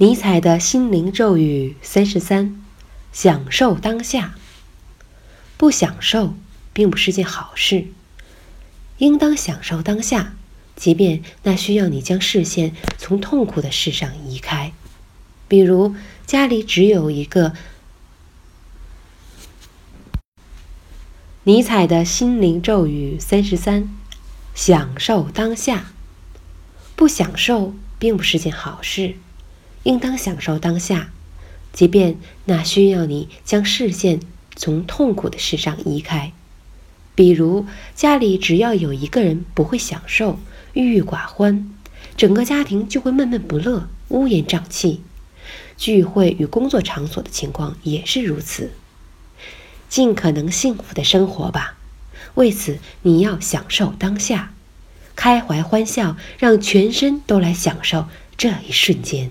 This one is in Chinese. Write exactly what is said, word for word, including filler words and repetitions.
尼采的心灵咒语三十三：享受当下。不享受并不是件好事，应当享受当下，即便那需要你将视线从痛苦的事上移开。比如家里只有一个。尼采的心灵咒语三十三：享受当下。不享受并不是件好事，应当享受当下，即便那需要你将视线从痛苦的事上移开。比如家里只要有一个人不会享受，郁郁寡欢，整个家庭就会闷闷不乐，乌烟瘴气。聚会与工作场所的情况也是如此。尽可能幸福的生活吧，为此你要享受当下，开怀欢笑，让全身都来享受这一瞬间。